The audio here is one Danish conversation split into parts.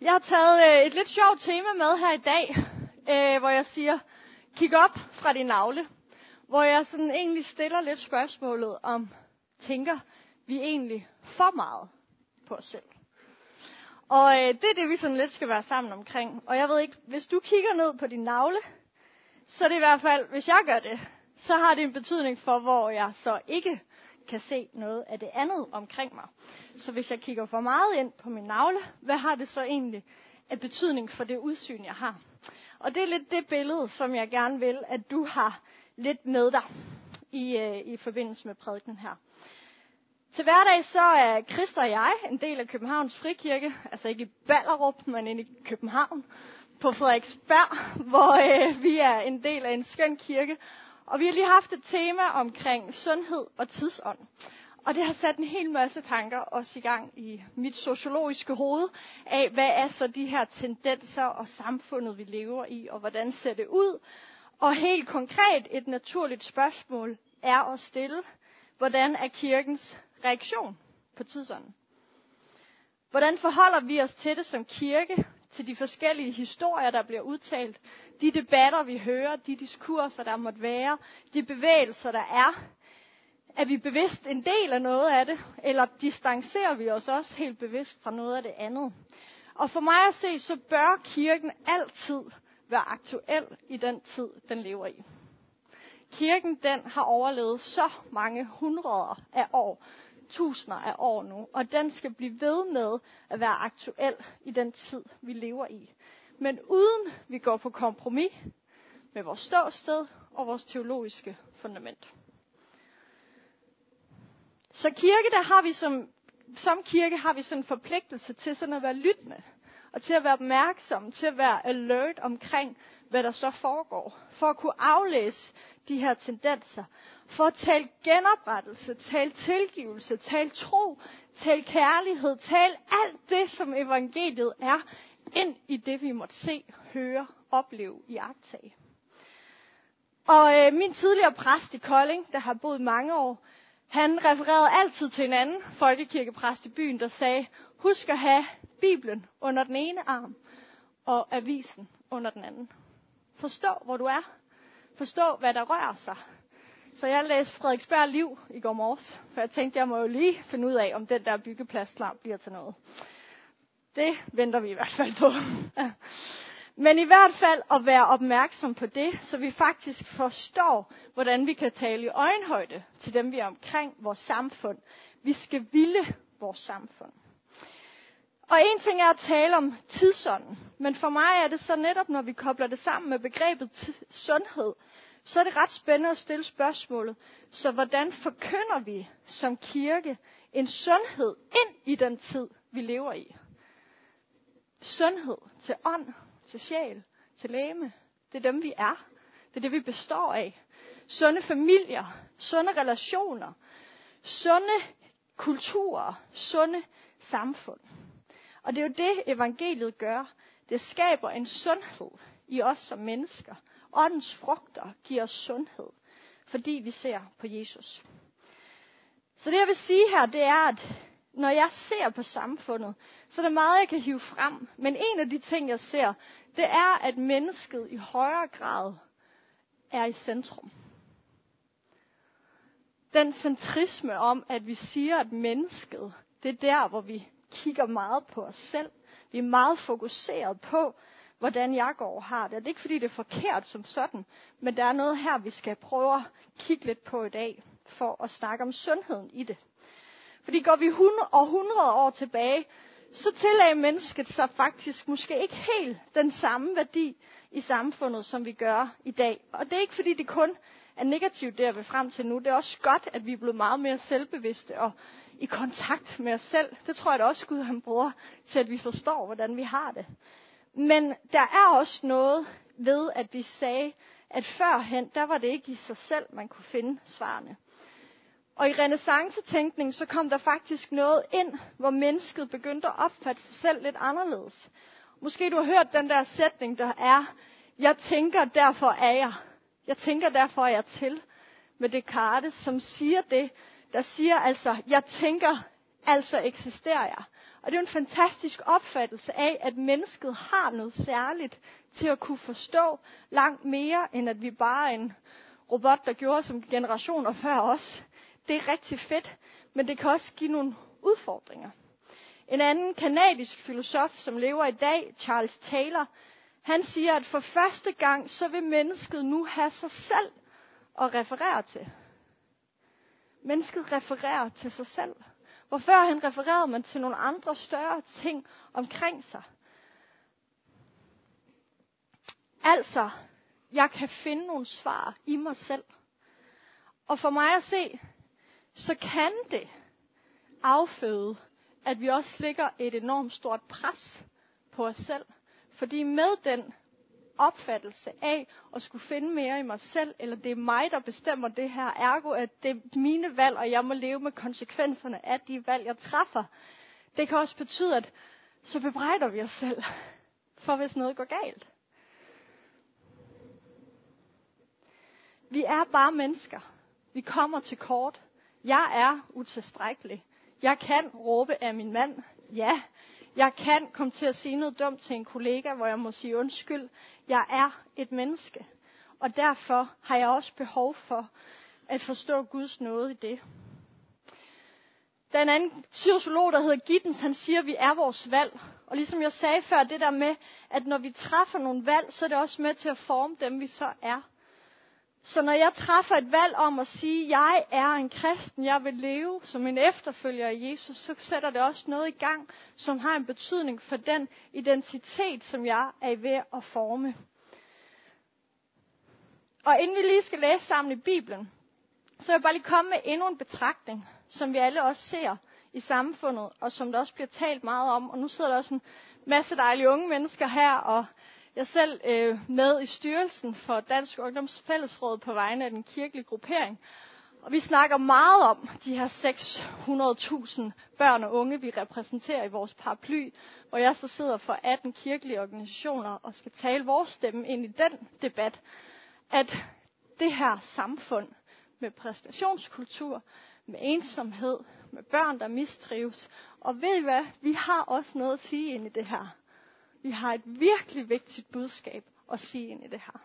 Jeg har taget et lidt sjovt tema med her i dag, hvor jeg siger, kig op fra din navle. Hvor jeg sådan egentlig stiller lidt spørgsmålet om, tænker vi egentlig for meget på os selv? Og det er det, vi sådan lidt skal være sammen omkring. Og jeg ved ikke, hvis du kigger ned på din navle, så er det i hvert fald, hvis jeg gør det, så har det en betydning for, hvor jeg så ikke kan se noget af det andet omkring mig. Så hvis jeg kigger for meget ind på min navle, hvad har det så egentlig af betydning for det udsyn, jeg har? Og det er lidt det billede, som jeg gerne vil, at du har lidt med dig i forbindelse med prædiken her. Til hverdag så er Christ og jeg en del af Københavns Frikirke, altså ikke i Ballerup, men inde i København, på Frederiksberg, hvor vi er en del af en skøn kirke. Og vi har lige haft et tema omkring sundhed og tidsånd. Og det har sat en hel masse tanker også i gang i mit sociologiske hoved af, hvad er så de her tendenser og samfundet, vi lever i, og hvordan ser det ud? Og helt konkret et naturligt spørgsmål er at stille, hvordan er kirkens reaktion på tidsånden? Hvordan forholder vi os til det som kirke, til de forskellige historier, der bliver udtalt, de debatter, vi hører, de diskurser, der måtte være, de bevægelser, der er? Er vi bevidst en del af noget af det, eller distancerer vi os også helt bevidst fra noget af det andet? Og for mig at se, så bør kirken altid være aktuel i den tid, den lever i. Kirken, den har overlevet så mange hundreder af år, tusinder af år nu, og den skal blive ved med at være aktuel i den tid, vi lever i. Men uden vi går på kompromis med vores ståsted og vores teologiske fundament. Så kirke, der har vi som kirke har vi sådan en forpligtelse til sådan at være lyttende. Og til at være opmærksom, til at være alert omkring, hvad der så foregår. For at kunne aflæse de her tendenser. For at tale genoprettelse, tale tilgivelse, tale tro, tale kærlighed, tale alt det, som evangeliet er, ind i det, vi måtte se, høre, opleve, iagttage. Og min tidligere præst i Kolding, der har boet mange år, han refererede altid til en anden folkekirkepræst i byen, der sagde, husk at have Bibelen under den ene arm, og avisen under den anden. Forstå, hvor du er. Forstå, hvad der rører sig. Så jeg læste Frederiksberg Liv i går morges, for jeg tænkte, jeg må jo lige finde ud af, om den der byggeplads klar bliver til noget. Det venter vi i hvert fald på. Men i hvert fald at være opmærksom på det, så vi faktisk forstår, hvordan vi kan tale i øjenhøjde til dem, vi er omkring vores samfund. Vi skal ville vores samfund. Og en ting er at tale om tidsånden, men for mig er det så netop, når vi kobler det sammen med begrebet sundhed, så er det ret spændende at stille spørgsmålet. Så hvordan forkynder vi som kirke en sundhed ind i den tid, vi lever i? Sundhed til ånd, til sjæl, til legeme. Det er dem, vi er. Det er det, vi består af. Sunde familier, sunde relationer, sunde kulturer, sunde samfund. Og det er jo det, evangeliet gør. Det skaber en sundhed i os som mennesker. Åndens frugter giver os sundhed, fordi vi ser på Jesus. Så det, jeg vil sige her, det er, at når jeg ser på samfundet, så er der meget, jeg kan hive frem. Men en af de ting, jeg ser, det er, at mennesket i højere grad er i centrum. Den centrisme om, at vi siger, at mennesket, det er der, hvor vi kigger meget på os selv. Vi er meget fokuseret på, hvordan jeg går og har det. Og det er ikke, fordi det er forkert som sådan, men der er noget her, vi skal prøve at kigge lidt på i dag, for at snakke om sundheden i det. Fordi går vi 100 år tilbage, så tillagde mennesket sig faktisk måske ikke helt den samme værdi i samfundet, som vi gør i dag. Og det er ikke, fordi det kun er negativt, det jeg vil frem til nu. Det er også godt, at vi er blevet meget mere selvbevidste og i kontakt med os selv. Det tror jeg da også Gud han bruger til, at vi forstår, hvordan vi har det. Men der er også noget ved, at vi sagde, at førhen, der var det ikke i sig selv, man kunne finde svarene. Og i renæssancetænkningen, så kom der faktisk noget ind, hvor mennesket begyndte at opfatte sig selv lidt anderledes. Måske du har hørt den der sætning, der er, jeg tænker, derfor er jeg. Jeg tænker, derfor er jeg til. Med Descartes, som siger det, der siger altså, jeg tænker, altså eksisterer jeg. Og det er en fantastisk opfattelse af, at mennesket har noget særligt til at kunne forstå langt mere, end at vi bare er en robot, der gjorde som generationer før os. Det er rigtig fedt, men det kan også give nogle udfordringer. En anden kanadisk filosof, som lever i dag, Charles Taylor, han siger, at for første gang, så vil mennesket nu have sig selv at referere til. Mennesket refererer til sig selv. Hvor førhen refererede man til nogle andre større ting omkring sig. Altså, jeg kan finde nogle svar i mig selv. Og for mig at se, så kan det afføde, at vi også lægger et enormt stort pres på os selv. Fordi med den opfattelse af at skulle finde mere i mig selv, eller det er mig, der bestemmer det her, ergo at det er mine valg, og jeg må leve med konsekvenserne af de valg, jeg træffer. Det kan også betyde, at så bebrejder vi os selv, for hvis noget går galt. Vi er bare mennesker. Vi kommer til kort. Jeg er utilstrækkelig. Jeg kan råbe af min mand. Ja. Jeg kan komme til at sige noget dumt til en kollega, hvor jeg må sige undskyld. Jeg er et menneske, og derfor har jeg også behov for at forstå Guds nåde i det. Der er en anden sociolog, der hedder Giddens, han siger, at vi er vores valg. Og ligesom jeg sagde før, det der med, at når vi træffer nogle valg, så er det også med til at forme dem, vi så er. Så når jeg træffer et valg om at sige, at jeg er en kristen, jeg vil leve som en efterfølger af Jesus, så sætter det også noget i gang, som har en betydning for den identitet, som jeg er ved at forme. Og inden vi lige skal læse sammen i Bibelen, så vil jeg bare lige komme med endnu en betragtning, som vi alle også ser i samfundet, og som der også bliver talt meget om. Og nu sidder der også en masse dejlige unge mennesker her, og jeg er selv med i styrelsen for Dansk Ungdoms Fællesråd på vegne af den kirkelige gruppering. Og vi snakker meget om de her 600.000 børn og unge, vi repræsenterer i vores paraply. Hvor jeg så sidder for 18 kirkelige organisationer og skal tale vores stemme ind i den debat. At det her samfund med præstationskultur, med ensomhed, med børn, der mistrives. Og ved I hvad? Vi har også noget at sige ind i det her. Vi har et virkelig vigtigt budskab at sige ind i det her.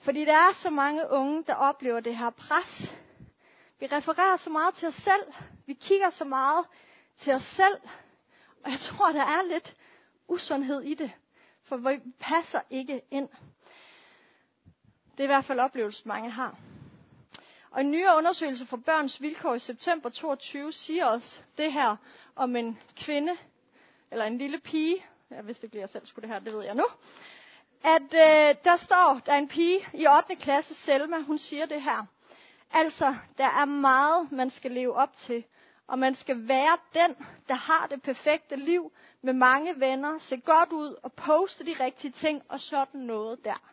Fordi der er så mange unge, der oplever det her pres. Vi refererer så meget til os selv. Vi kigger så meget til os selv. Og jeg tror, der er lidt usundhed i det. For vi passer ikke ind. Det er i hvert fald oplevelsen, mange har. Og en nyere undersøgelse fra Børns Vilkår i september 2022 siger også det her om en kvinde, eller en lille pige. Jeg vidste ikke lige, jeg selv skulle det her, det ved jeg nu. At der er en pige i 8. klasse, Selma, hun siger det her. Altså, der er meget, man skal leve op til. Og man skal være den, der har det perfekte liv med mange venner, se godt ud og poste de rigtige ting og sådan noget der.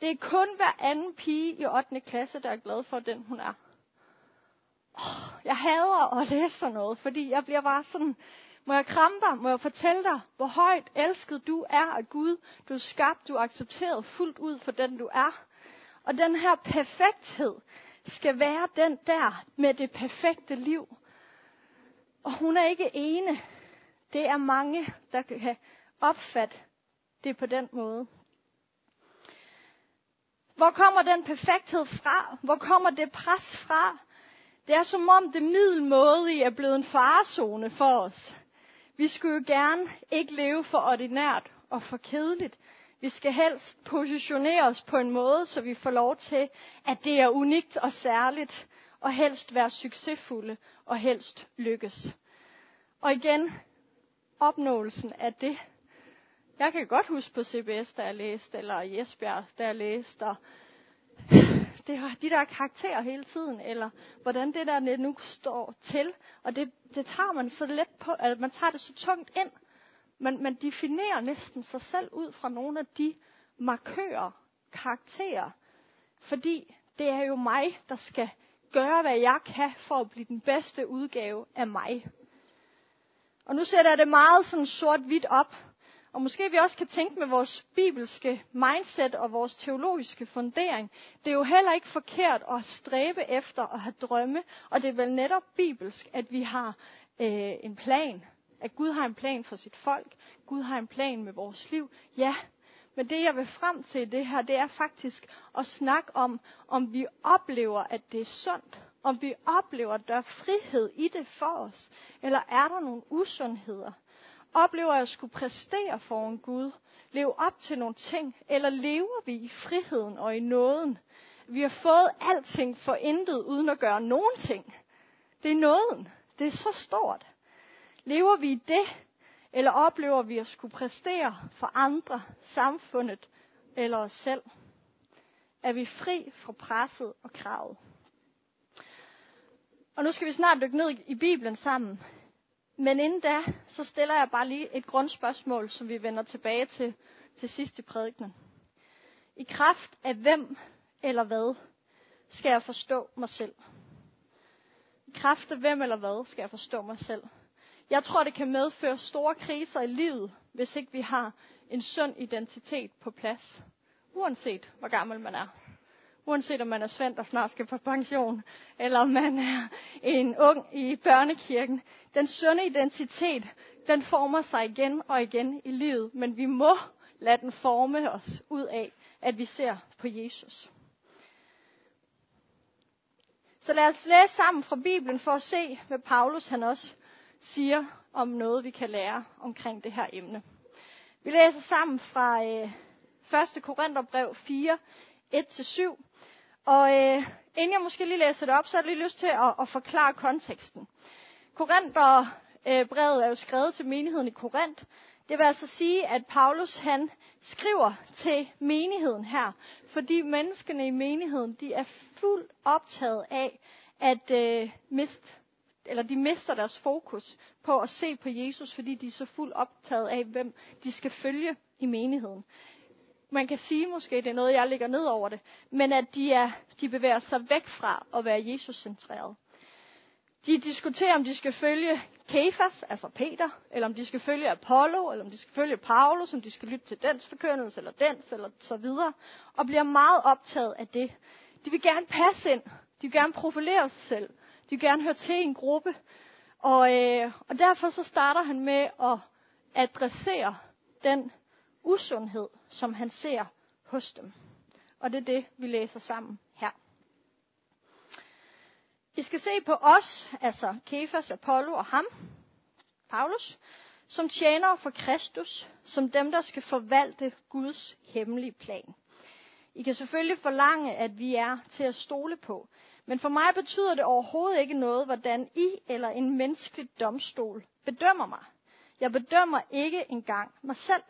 Det er kun hver anden pige i 8. klasse, der er glad for den, hun er. Jeg hader at læse sådan noget, fordi jeg bliver bare sådan... Må jeg kramme dig? Må jeg fortælle dig, hvor højt elsket du er af Gud? Du er skabt, du er accepteret fuldt ud for den, du er. Og den her perfekthed skal være den der med det perfekte liv. Og hun er ikke ene. Det er mange, der kan opfatte det på den måde. Hvor kommer den perfekthed fra? Hvor kommer det pres fra? Det er som om det middelmådige er blevet en farezone for os. Vi skulle jo gerne ikke leve for ordinært og for kedeligt. Vi skal helst positionere os på en måde, så vi får lov til, at det er unikt og særligt. Og helst være succesfulde og helst lykkes. Og igen, opnåelsen af det. Jeg kan godt huske på CBS, der jeg læste, eller Jesbjerg, der jeg læste, og det er de der karakterer hele tiden, eller hvordan det der nu står til. Og det tager man så let på, at man tager det så tungt ind. Man definerer næsten sig selv ud fra nogle af de markører, karakterer. Fordi det er jo mig, der skal gøre, hvad jeg kan for at blive den bedste udgave af mig. Og nu sætter jeg det meget sådan sort-hvidt op. Og måske vi også kan tænke med vores bibelske mindset og vores teologiske fundering. Det er jo heller ikke forkert at stræbe efter og have drømme. Og det er vel netop bibelsk, at vi har en plan At Gud har en plan for sit folk. Gud har en plan med vores liv. Ja, men det jeg vil frem til i det her, det er faktisk at snakke om vi oplever, at det er sundt. Om vi oplever, at der er frihed i det for os. Eller er der nogle usundheder? Oplever jeg at skulle præstere for en Gud? Leve op til nogle ting? Eller lever vi i friheden og i nåden? Vi har fået alting for intet, uden at gøre nogen ting. Det er nåden. Det er så stort. Lever vi i det? Eller oplever vi at skulle præstere for andre, samfundet eller os selv? Er vi fri fra presset og kravet? Og nu skal vi snart dykke ned i Bibelen sammen. Men inden da, så stiller jeg bare lige et grundspørgsmål, som vi vender tilbage til sidst i prædikenen. I kraft af hvem eller hvad skal jeg forstå mig selv? I kraft af hvem eller hvad skal jeg forstå mig selv? Jeg tror, det kan medføre store kriser i livet, hvis ikke vi har en sund identitet på plads. Uanset hvor gammel man er. Uanset om man er svend, der snart skal på pension, eller om man er en ung i børnekirken. Den sunde identitet, den former sig igen og igen i livet, men vi må lade den forme os ud af, at vi ser på Jesus. Så lad os læse sammen fra Bibelen for at se, hvad Paulus han også siger om noget, vi kan lære omkring det her emne. Vi læser sammen fra 1. Korintherbrev 4, 1-7. Og inden jeg måske lige læser det op, så har jeg lige lyst til at forklare konteksten. Korintherbrevet er jo skrevet til menigheden i Korinth. Det vil altså sige, at Paulus han skriver til menigheden her, fordi menneskene i menigheden, de er fuldt optaget af at de mister deres fokus på at se på Jesus, fordi de er så fuldt optaget af, hvem de skal følge i menigheden. Man kan sige måske, det er noget, jeg ligger ned over det, men at de bevæger sig væk fra at være Jesus-centreret. De diskuterer, om de skal følge Kefas, altså Peter, eller om de skal følge Apollo, eller om de skal følge Paulus, om de skal lytte til dens forkyndelse, eller dens, eller så videre, og bliver meget optaget af det. De vil gerne passe ind, de vil gerne profilere sig selv, de vil gerne høre til en gruppe, og derfor så starter han med at adressere den usundhed, som han ser hos dem. Og det er det, vi læser sammen her. I skal se på os, altså Kefas, Apollo og ham, Paulus, som tjenere for Kristus, som dem, der skal forvalte Guds hemmelige plan. I kan selvfølgelig forlange, at vi er til at stole på, men for mig betyder det overhovedet ikke noget, hvordan I eller en menneskelig domstol bedømmer mig. Jeg bedømmer ikke engang mig selv.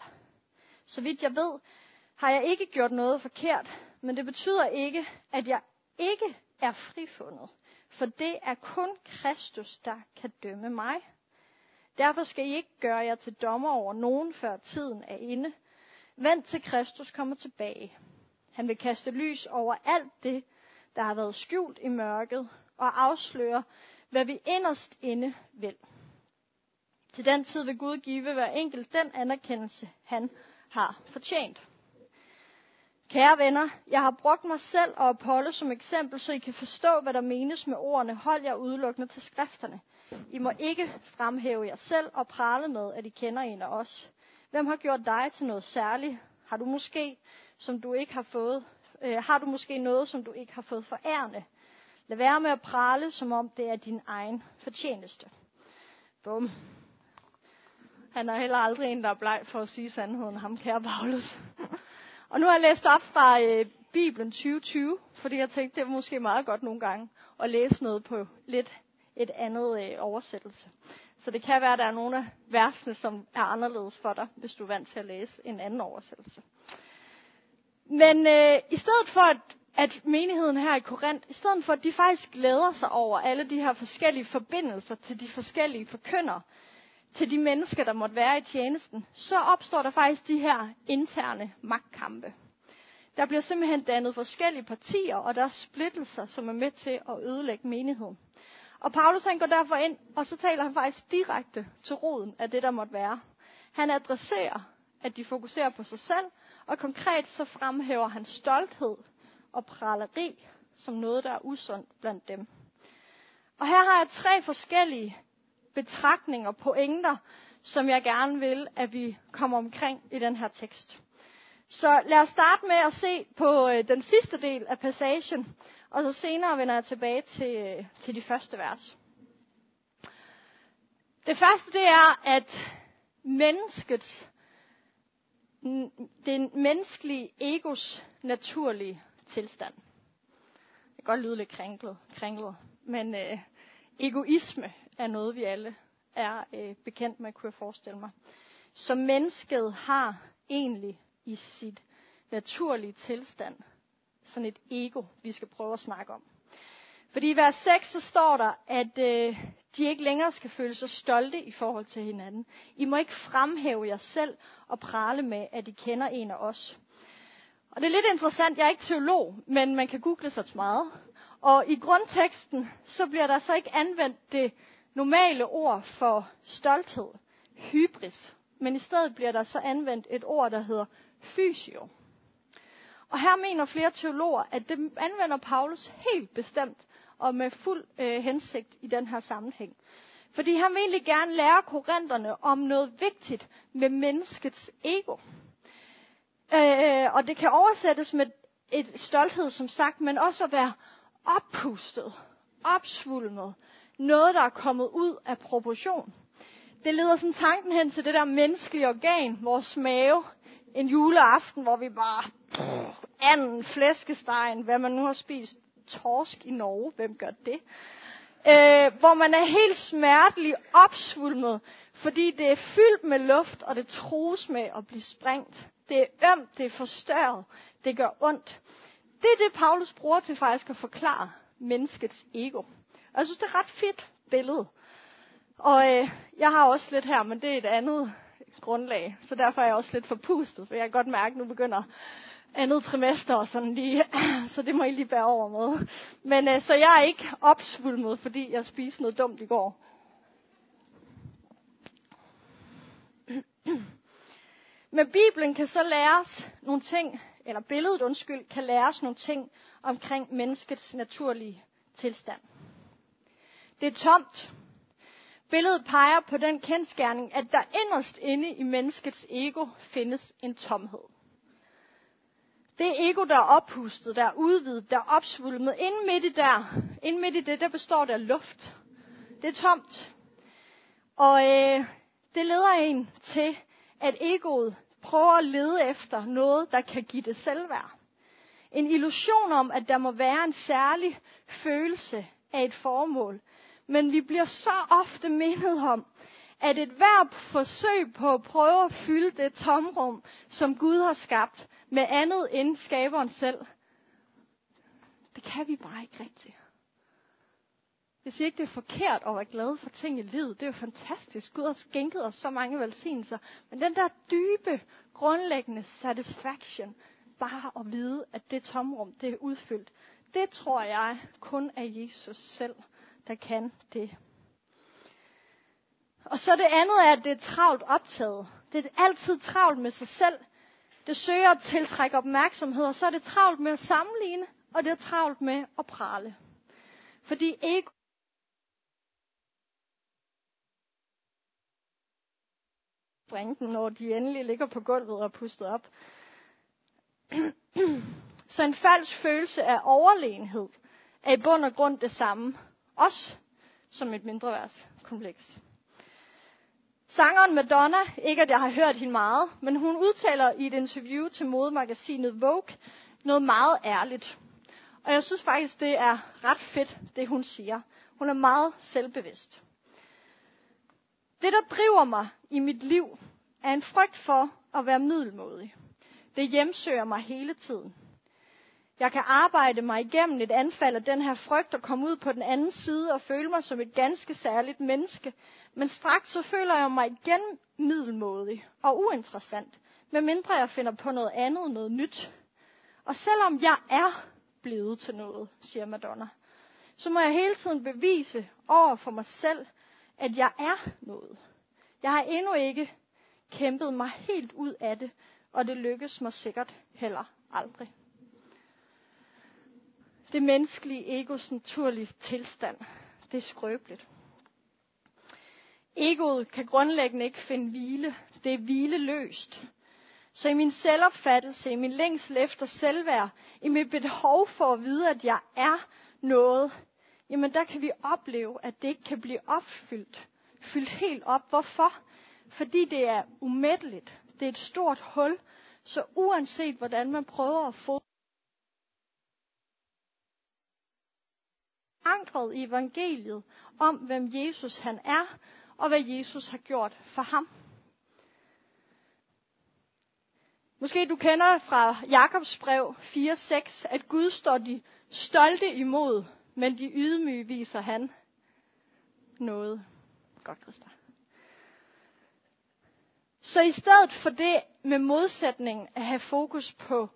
Så vidt jeg ved, har jeg ikke gjort noget forkert, men det betyder ikke, at jeg ikke er frifundet. For det er kun Kristus, der kan dømme mig. Derfor skal I ikke gøre jer til dommer over nogen, før tiden er inde. Vent til Kristus kommer tilbage. Han vil kaste lys over alt det, der har været skjult i mørket, og afsløre, hvad vi inderst inde vil. Til den tid vil Gud give hver enkelt den anerkendelse, han har fortjent. Kære venner, jeg har brugt mig selv og Apollo som eksempel, så I kan forstå, hvad der menes med ordene, hold jer udelukkende til skrifterne. I må ikke fremhæve jer selv og prale med, at I kender en af os. Hvem har gjort dig til noget særligt? Har du måske noget, som du ikke har fået forærende? Lad være med at prale, som om det er din egen fortjeneste. Bum. Han er heller aldrig en, der er bleg for at sige sandheden, ham kære Paulus. Og nu har jeg læst op fra Bibelen 2020, fordi jeg tænkte, det var måske meget godt nogle gange at læse noget på lidt et andet oversættelse. Så det kan være, at der er nogle af versene, som er anderledes for dig, hvis du er vant til at læse en anden oversættelse. Men i stedet for, at menigheden her i Korinth, i stedet for, at de faktisk glæder sig over alle de her forskellige forbindelser til de forskellige forkyndere, til de mennesker, der måtte være i tjenesten, så opstår der faktisk de her interne magtkampe. Der bliver simpelthen dannet forskellige partier, og der er splittelser, som er med til at ødelægge menigheden. Og Paulus han går derfor ind, og så taler han faktisk direkte til roden af det, der måtte være. Han adresserer, at de fokuserer på sig selv, og konkret så fremhæver han stolthed og praleri som noget, der er usundt blandt dem. Og her har jeg tre forskellige betragtninger, pointer, som jeg gerne vil, at vi kommer omkring i den her tekst. Så lad os starte med at se på den sidste del af passagen, og så senere vender jeg tilbage til de første vers. Det første, det er, at det menneskelige egos naturlige tilstand. Det kan godt lyde lidt kringlet, men egoisme er noget, vi alle er bekendt med, kunne jeg forestille mig. Så mennesket har egentlig i sit naturlige tilstand sådan et ego, vi skal prøve at snakke om. Fordi i vers 6, så står der, at de ikke længere skal føle sig stolte i forhold til hinanden. I må ikke fremhæve jer selv og prale med, at I kender en af os. Og det er lidt interessant, jeg er ikke teolog, men man kan google sig til meget. Og i grundteksten, så bliver der så ikke anvendt det normale ord for stolthed, hybris. Men i stedet bliver der så anvendt et ord, der hedder fysio. Og her mener flere teologer, at det anvender Paulus helt bestemt og med fuld hensigt i den her sammenhæng. Fordi han vil egentlig gerne lære korinterne om noget vigtigt med menneskets ego. Og det kan oversættes med et stolthed, som sagt, men også at være oppustet, opsvulmet. Noget, der er kommet ud af proportion. Det leder sådan tanken hen til det der menneskelige organ, vores mave, en juleaften, hvor vi bare anden, flæskestegen, hvad man nu har spist, torsk i Norge, hvem gør det? Hvor man er helt smertelig opsvulmet, fordi det er fyldt med luft, og det trues med at blive sprængt. Det er ømt, det er forstørret, det gør ondt. Det er det, Paulus bruger til faktisk at forklare menneskets ego. Og jeg synes, det er et ret fedt billede. Og jeg har også lidt her, men det er et andet grundlag, så derfor er jeg også lidt forpustet, for jeg kan godt mærke, at nu begynder andet trimester og sådan lige, så det må I lige bære over med. Men så jeg er ikke opsvulmet, fordi jeg spiste noget dumt i går. Men Bibelen kan så lære os nogle ting, eller billedet kan lære os nogle ting omkring menneskets naturlige tilstand. Det er tomt. Billedet peger på den kendsgerning, at der inderst inde i menneskets ego findes en tomhed. Det ego, der er oppustet, der er udvidet, der er opsvulmet, inde midt i det, der består der luft. Det er tomt. Og det leder en til, at egoet prøver at lede efter noget, der kan give det selvværd. En illusion om, at der må være en særlig følelse af et formål. Men vi bliver så ofte mindet om, at et hvert forsøg på at prøve at fylde det tomrum, som Gud har skabt, med andet end skaberen selv, det kan vi bare ikke rigtigt. Jeg siger ikke, det er forkert at være glad for ting i livet. Det er jo fantastisk. Gud har skænket os så mange velsignelser. Men den der dybe, grundlæggende satisfaction, bare at vide, at det tomrum, det er udfyldt, det tror jeg kun er Jesus selv, der kan det. Og så det andet er, at det er travlt optaget. Det er altid travlt med sig selv. Det søger at tiltrække opmærksomhed, og så er det travlt med at sammenligne, og det er travlt med at prale. Fordi ego bringe dem, når de endelig ligger på gulvet og er pustet op. Så en falsk følelse af overlegenhed er i bund og grund det samme. Også som et mindreværdskompleks. Sangeren Madonna, ikke at jeg har hørt hende meget, men hun udtaler i et interview til modemagasinet Vogue noget meget ærligt. Og jeg synes faktisk, det er ret fedt, det hun siger. Hun er meget selvbevidst. Det, der driver mig i mit liv, er en frygt for at være middelmådig. Det hjemsøger mig hele tiden. Jeg kan arbejde mig igennem et anfald af den her frygt og komme ud på den anden side og føle mig som et ganske særligt menneske. Men straks så føler jeg mig igen middelmådig og uinteressant, medmindre jeg finder på noget andet, noget nyt. Og selvom jeg er blevet til noget, siger Madonna, så må jeg hele tiden bevise over for mig selv, at jeg er noget. Jeg har endnu ikke kæmpet mig helt ud af det, og det lykkes mig sikkert heller aldrig. Det menneskelige egos naturlige tilstand, det er skrøbeligt. Egoet kan grundlæggende ikke finde hvile. Det er hvileløst. Så i min selvopfattelse, i min længsel efter selvværd, i mit behov for at vide, at jeg er noget, jamen der kan vi opleve, at det ikke kan blive opfyldt. Fyldt helt op. Hvorfor? Fordi det er umætteligt. Det er et stort hul. Så uanset hvordan man prøver at få ankret i evangeliet om, hvem Jesus han er, og hvad Jesus har gjort for ham. Måske du kender fra Jakobs brev 4:6, at Gud står de stolte imod, men de ydmyge viser han noget. Godt, Christa. Så i stedet for det med modsætningen at have fokus på,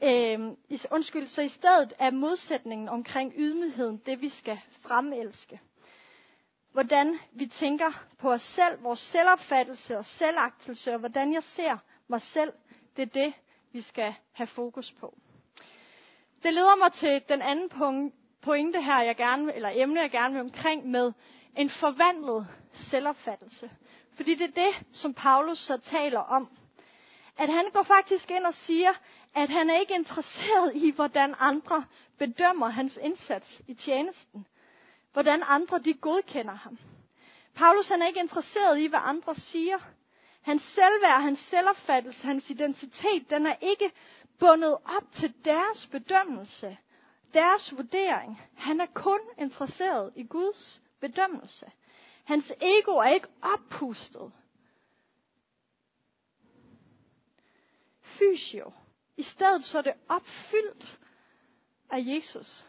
så i stedet er modsætningen omkring ydmygheden det, vi skal fremelske. Hvordan vi tænker på os selv, vores selvopfattelse og selvagtelse, og hvordan jeg ser mig selv, det er det, vi skal have fokus på. Det leder mig til den anden pointe her, jeg gerne vil omkring med en forvandlet selvopfattelse. Fordi det er det, som Paulus så taler om. At han går faktisk ind og siger, at han er ikke interesseret i, hvordan andre bedømmer hans indsats i tjenesten. Hvordan andre de godkender ham. Paulus han er ikke interesseret i, hvad andre siger. Hans selvværd, hans selvopfattelse, hans identitet, den er ikke bundet op til deres bedømmelse, deres vurdering. Han er kun interesseret i Guds bedømmelse. Hans ego er ikke oppustet. Fysio. I stedet så er det opfyldt af Jesus.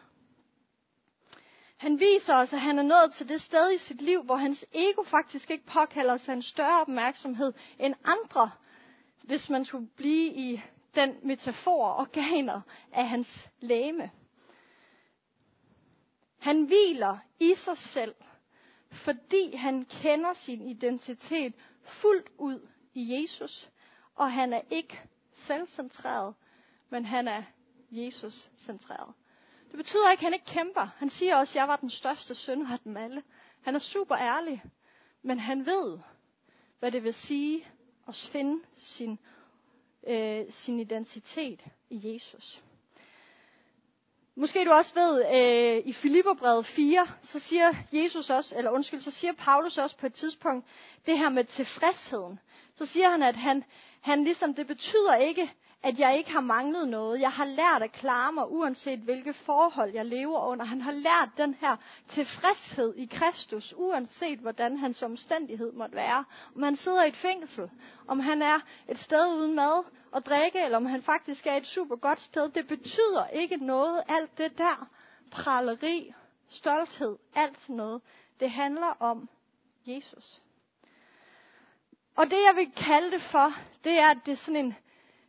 Han viser os, at han er nået til det sted i sit liv, hvor hans ego faktisk ikke påkalder sig en større opmærksomhed end andre, hvis man skulle blive i den metafor, organet af hans legeme. Han hviler i sig selv, fordi han kender sin identitet fuldt ud i Jesus, og han er ikke selvcentreret, men han er Jesus-centreret. Det betyder ikke, at han ikke kæmper. Han siger også, at jeg var den største synder af dem alle. Han er super ærlig, men han ved, hvad det vil sige at finde sin identitet i Jesus. Måske du også ved, i Filipperbrevet 4, så siger Paulus også på et tidspunkt det her med tilfredsheden. Så siger han, at han ligesom, det betyder ikke, at jeg ikke har manglet noget. Jeg har lært at klare mig, uanset hvilke forhold jeg lever under. Han har lært den her tilfredshed i Kristus, uanset hvordan hans omstændighed måtte være. Om han sidder i et fængsel, om han er et sted uden mad og drikke, eller om han faktisk er et super godt sted. Det betyder ikke noget. Alt det der praleri, stolthed, alt sådan noget. Det handler om Jesus. Og det jeg vil kalde det for, det er, at det er sådan en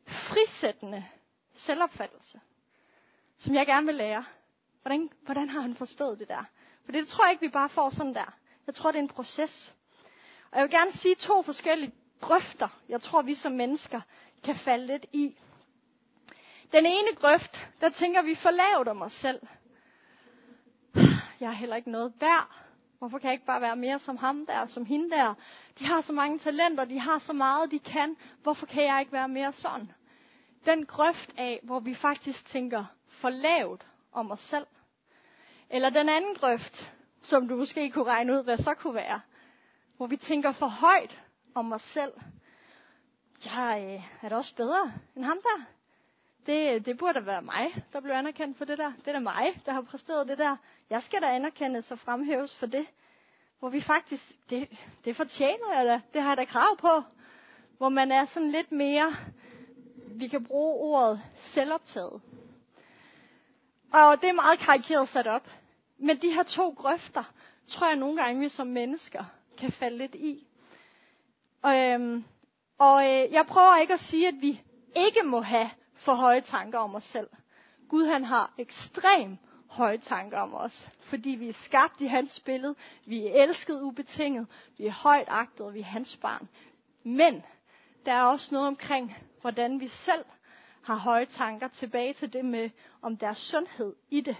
frisættende selvopfattelse, som jeg gerne vil lære. Hvordan har han forstået det der? For det tror jeg ikke, vi bare får sådan der. Jeg tror, det er en proces. Og jeg vil gerne sige 2 forskellige grøfter, jeg tror, vi som mennesker kan falde lidt i. Den ene grøft, der tænker vi for lavt om os selv. Jeg er heller ikke noget værd. Hvorfor kan jeg ikke bare være mere som ham der, som hende der? De har så mange talenter, de har så meget, de kan. Hvorfor kan jeg ikke være mere sådan? Den grøft af, hvor vi faktisk tænker for lavt om os selv. Eller den anden grøft, som du måske kunne regne ud, hvad så kunne være. Hvor vi tænker for højt om os selv. Jeg er da også bedre end ham der. Det burde da være mig, der blev anerkendt for det der. Det er da mig, der har præsteret det der. Jeg skal da anerkendes og fremhæves for det. Hvor vi faktisk, det fortjener jeg da. Det har jeg da krav på. Hvor man er sådan lidt mere, vi kan bruge ordet selvoptaget. Og det er meget karikeret sat op. Men de her 2 grøfter, tror jeg nogle gange, vi som mennesker kan falde lidt i. Jeg prøver ikke at sige, at vi ikke må have for høje tanker om os selv. Gud han har ekstrem høje tanker om os. Fordi vi er skabt i hans billede. Vi er elsket ubetinget. Vi er højt agtet. Vi er hans barn. Men der er også noget omkring, hvordan vi selv har høje tanker. Tilbage til det med, om der er sundhed i det.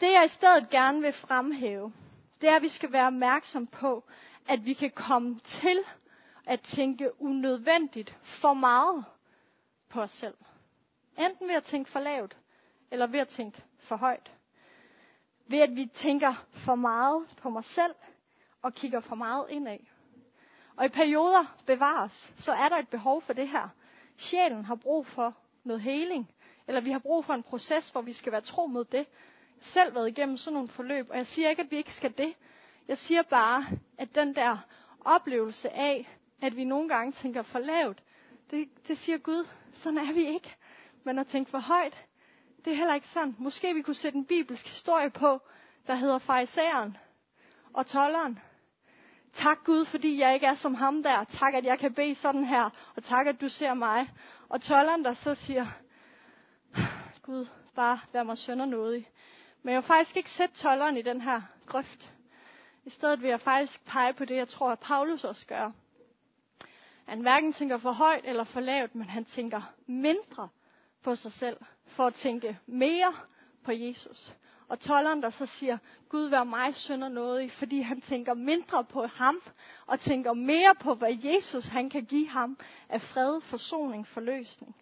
Det jeg i stedet gerne vil fremhæve, det er, at vi skal være opmærksom på, at vi kan komme til at tænke unødvendigt for meget på os selv. Enten ved at tænke for lavt, eller ved at tænke for højt. Ved at vi tænker for meget på mig selv, og kigger for meget indad. Og i perioder bevares, så er der et behov for det her. Sjælen har brug for noget heling, eller vi har brug for en proces, hvor vi skal være tro mod det. Jeg har selv været igennem sådan nogle forløb, og jeg siger ikke, at vi ikke skal det. Jeg siger bare, at den der oplevelse af, at vi nogle gange tænker for lavt, det siger Gud, sådan er vi ikke. Men at tænke for højt, det er heller ikke sådan. Måske vi kunne sætte en bibelsk historie på, der hedder Farisæeren og Tolderen. Tak Gud, fordi jeg ikke er som ham der. Tak, at jeg kan bede sådan her. Og tak, at du ser mig. Og Tolderen, der så siger, Gud, bare vær mig søndernådig. Men jeg vil faktisk ikke sætte Tolderen i den her grøft. I stedet vil jeg faktisk pege på det, jeg tror, at Paulus også gør. Han hverken tænker for højt eller for lavt, men han tænker mindre på sig selv, for at tænke mere på Jesus. Og Tolderen, der så siger, Gud vær mig søndernådig, fordi han tænker mindre på ham, og tænker mere på, hvad Jesus han kan give ham af fred, forsoning, forløsning.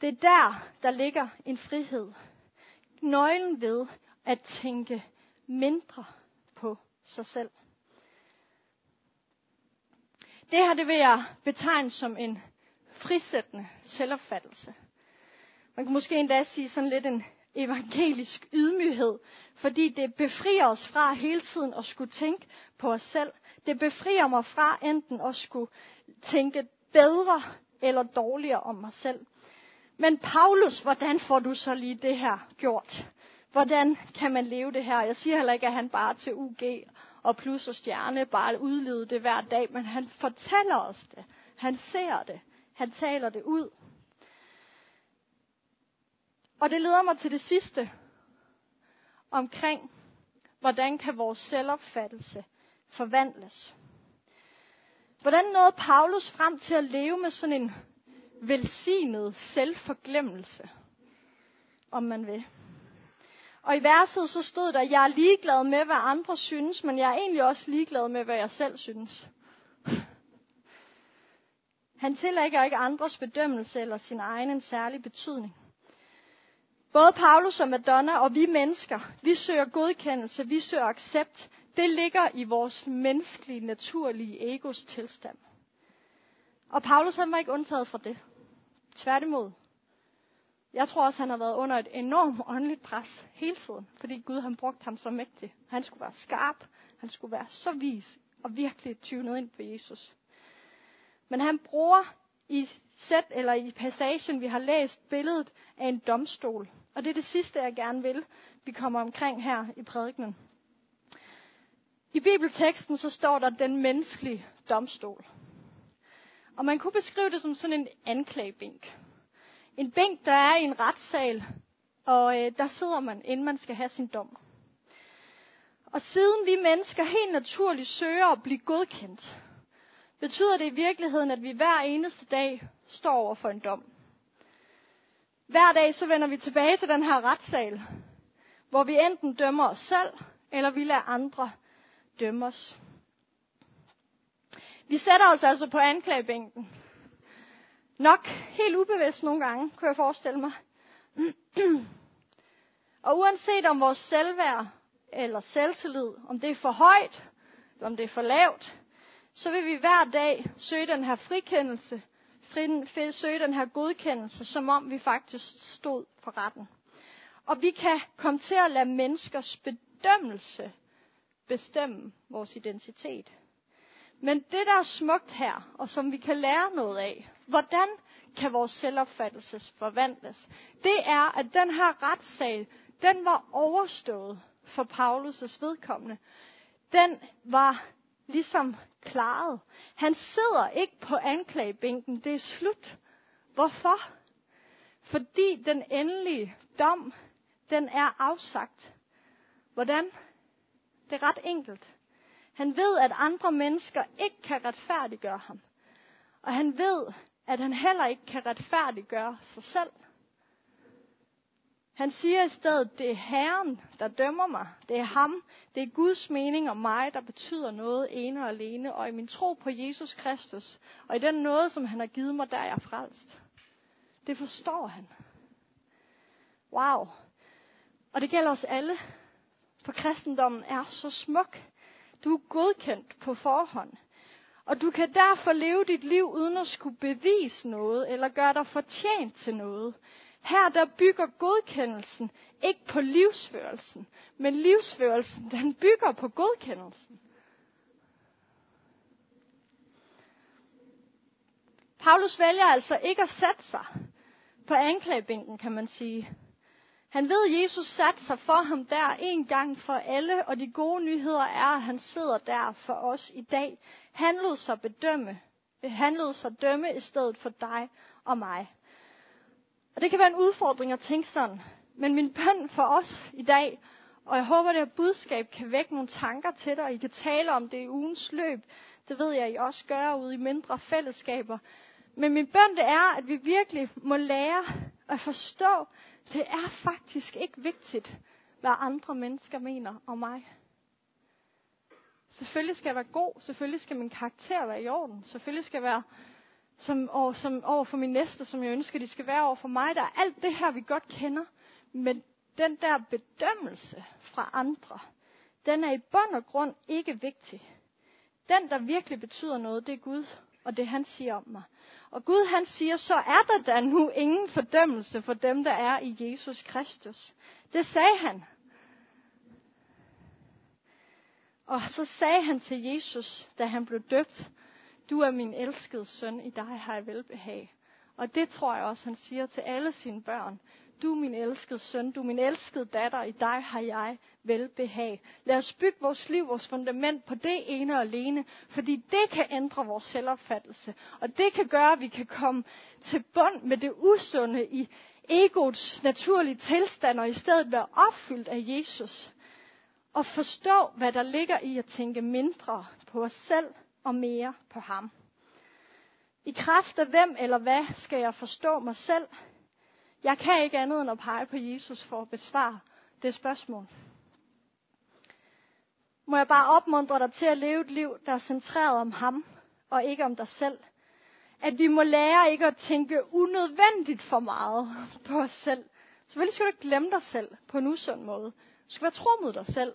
Det er der ligger en frihed. Nøglen ved at tænke mindre på sig selv. Det her, det vil jeg betegne som en frisættende selvopfattelse. Man kan måske endda sige sådan lidt en evangelisk ydmyghed, fordi det befrier os fra hele tiden at skulle tænke på os selv. Det befrier mig fra enten at skulle tænke bedre eller dårligere om mig selv. Men Paulus, hvordan får du så lige det her gjort? Hvordan kan man leve det her? Jeg siger heller ikke, at han bare til UG og plus og stjerne bare udlevede det hver dag, men han fortæller os det. Han ser det. Han taler det ud. Og det leder mig til det sidste omkring, hvordan kan vores selvopfattelse forvandles? Hvordan nåede Paulus frem til at leve med sådan en velsignet selvforglemmelse, om man vil? Og i verset så stod der, jeg er ligeglad med, hvad andre synes, men jeg er egentlig også ligeglad med, hvad jeg selv synes. Han tillægger ikke andres bedømmelse eller sin egen en særlig betydning. Både Paulus og Madonna og vi mennesker, vi søger godkendelse, vi søger accept. Det ligger i vores menneskelige, naturlige egos tilstand. Og Paulus han var ikke undtaget fra det. Tværtimod. Jeg tror også, han har været under et enormt åndeligt pres hele tiden, fordi Gud han brugte ham så mægtig. Han skulle være skarp, han skulle være så vis og virkelig tyvnet ind på Jesus. Men han bruger i passagen, vi har læst, billedet af en domstol. Og det er det sidste, jeg gerne vil, vi kommer omkring her i prædikenen. I bibelteksten så står der den menneskelige domstol. Og man kunne beskrive det som sådan en anklagebænk. En bænk, der er i en retssal, og der sidder man, inden man skal have sin dom. Og siden vi mennesker helt naturligt søger at blive godkendt, betyder det i virkeligheden, at vi hver eneste dag står over for en dom. Hver dag så vender vi tilbage til den her retssal, hvor vi enten dømmer os selv, eller vi lader andre dømme os. Vi sætter os altså på anklagebænken. Nok helt ubevidst nogle gange, kunne jeg forestille mig. Og uanset om vores selvværd eller selvtillid, om det er for højt, eller om det er for lavt, så vil vi hver dag søge den her frikendelse, søge den her godkendelse, som om vi faktisk stod for retten. Og vi kan komme til at lade menneskers bedømmelse bestemme vores identitet. Men det, der er smukt her, og som vi kan lære noget af, hvordan kan vores selvopfattelse forvandles, det er, at den her retssag, den var overstået for Paulus' vedkommende. Den var ligesom klaret. Han sidder ikke på anklagebænken. Det er slut. Hvorfor? Fordi den endelige dom, den er afsagt. Hvordan? Det er ret enkelt. Han ved, at andre mennesker ikke kan retfærdiggøre ham. Og han ved, at han heller ikke kan retfærdiggøre sig selv. Han siger i stedet, det er Herren, der dømmer mig. Det er ham. Det er Guds mening om mig, der betyder noget ene og alene. Og i min tro på Jesus Kristus, og i den nåde, som han har givet mig, der er jeg frelst. Det forstår han. Wow. Og det gælder os alle. For kristendommen er så smuk. Du er godkendt på forhånd. Og du kan derfor leve dit liv uden at skulle bevise noget, eller gøre dig fortjent til noget. Her der bygger godkendelsen ikke på livsførelsen, men livsførelsen den bygger på godkendelsen. Paulus vælger altså ikke at sætte sig på anklagebænken, kan man sige. Han ved, at Jesus satte sig for ham der en gang for alle, og de gode nyheder er, at han sidder der for os i dag. Han lod sig bedømme. Han lod sig dømme i stedet for dig og mig. Og det kan være en udfordring at tænke sådan. Men min bøn for os i dag, og jeg håber, at det her budskab kan vække nogle tanker til dig, og I kan tale om det i ugens løb. Det ved jeg, I også gør ude i mindre fællesskaber. Men min bøn det er, at vi virkelig må lære at forstå, det er faktisk ikke vigtigt, hvad andre mennesker mener om mig. Selvfølgelig skal jeg være god, selvfølgelig skal min karakter være i orden, selvfølgelig skal jeg være som over for min næste, som jeg ønsker, de skal være over for mig. Der er alt det her, vi godt kender, men den der bedømmelse fra andre, den er i bund og grund ikke vigtig. Den, der virkelig betyder noget, det er Gud, og det han siger om mig. Og Gud han siger, så er der da nu ingen fordømmelse for dem, der er i Jesus Kristus. Det sagde han. Og så sagde han til Jesus, da han blev døbt, du er min elskede søn, i dig har jeg velbehag. Og det tror jeg også, han siger til alle sine børn. Du er min elskede søn, du er min elskede datter, i dig har jeg velbehag. Lad os bygge vores liv, vores fundament på det ene og alene, fordi det kan ændre vores selvopfattelse. Og det kan gøre, at vi kan komme til bund med det usunde i egoets naturlige tilstand, og i stedet være opfyldt af Jesus. Og forstå, hvad der ligger i at tænke mindre på os selv, og mere på ham. I kraft af hvem eller hvad skal jeg forstå mig selv? Jeg kan ikke andet end at pege på Jesus for at besvare det spørgsmål. Må jeg bare opmuntre dig til at leve et liv, der er centreret om ham, og ikke om dig selv. At vi må lære ikke at tænke unødvendigt for meget på os selv. Selvfølgelig skal du ikke glemme dig selv på en usund måde. Du skal være tro mod dig selv.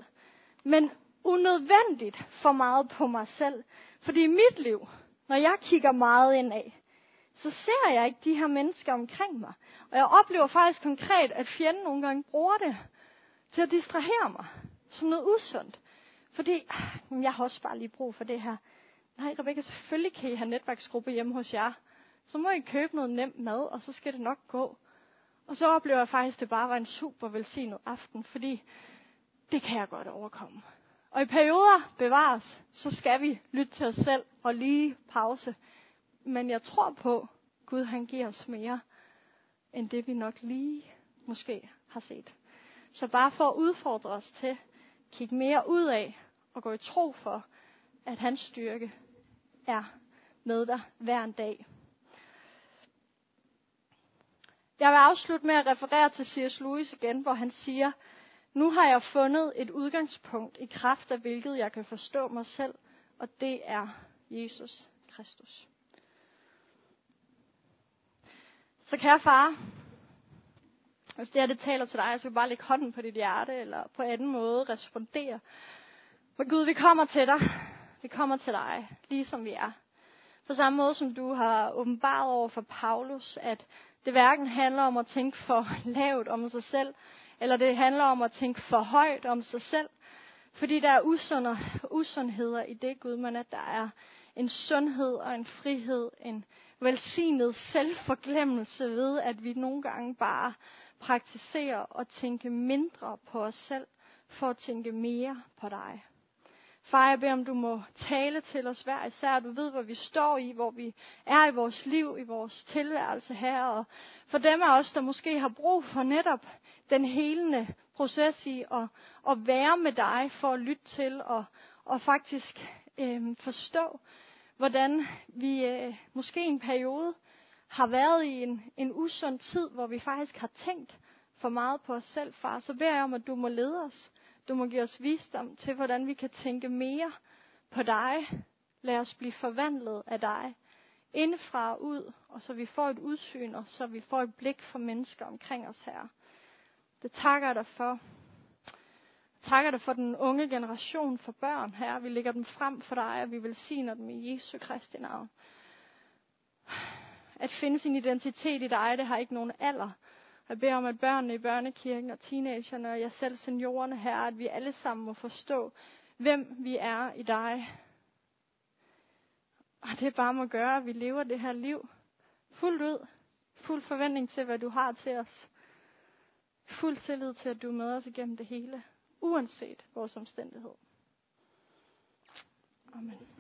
Men unødvendigt for meget på mig selv. Fordi i mit liv, når jeg kigger meget indad, så ser jeg ikke de her mennesker omkring mig. Og jeg oplever faktisk konkret, at fjenden nogle gange bruger det til at distrahere mig som noget usundt. Fordi, jeg har også bare lige brug for det her. Nej, Rebecca, selvfølgelig kan I have netværksgruppe hjemme hos jer. Så må I købe noget nemt mad, og så skal det nok gå. Og så oplever jeg faktisk, at det bare var en super velsignet aften, fordi det kan jeg godt overkomme. Og i perioder bevares, så skal vi lytte til os selv og lige pause. Men jeg tror på, Gud han giver os mere, end det vi nok lige måske har set. Så bare for at udfordre os til, kigge mere ud af og gå i tro for, at hans styrke er med dig hver en dag. Jeg vil afslutte med at referere til C.S. Lewis igen, hvor han siger, nu har jeg fundet et udgangspunkt i kraft af hvilket jeg kan forstå mig selv, og det er Jesus Kristus. Så kære far, hvis det her det taler til dig, så kan du bare lægge hånden på dit hjerte, eller på anden måde respondere. Men Gud, vi kommer til dig. Vi kommer til dig, ligesom vi er. På samme måde som du har åbenbaret over for Paulus, at det hverken handler om at tænke for lavt om sig selv, eller det handler om at tænke for højt om sig selv. Fordi der er usundheder i det, Gud, men at der er en sundhed og en frihed, en velsignet selvforglemmelse ved, at vi nogle gange bare praktiserer at tænke mindre på os selv, for at tænke mere på dig. Far, jeg beder, om du må tale til os hver især. Du ved, hvor vi står i, hvor vi er i vores liv, i vores tilværelse her. Og for dem af os, der måske har brug for netop den helende proces i at være med dig for at lytte til og faktisk forstå, hvordan vi måske en periode har været i en usund tid, hvor vi faktisk har tænkt for meget på os selv, far, så beder jeg om, at du må lede os. Du må give os visdom til, hvordan vi kan tænke mere på dig. Lad os blive forvandlet af dig. Indefra og ud, og så vi får et udsyn, og så vi får et blik for mennesker omkring os, herre. Det takker jeg dig for. Takker dig for den unge generation, for børn, herre. Vi lægger dem frem for dig, og vi velsigner dem i Jesu Kristi navn. At finde sin identitet i dig, det har ikke nogen alder. Jeg beder om, at børnene i børnekirken og teenagerne og jeg selv, seniorerne, herre, at vi alle sammen må forstå, hvem vi er i dig. Og det er bare må gøre, at vi lever det her liv fuldt ud. Fuld forventning til, hvad du har til os. Fuld tillid til, at du er med os igennem det hele. Uanset vores omstændighed. Amen.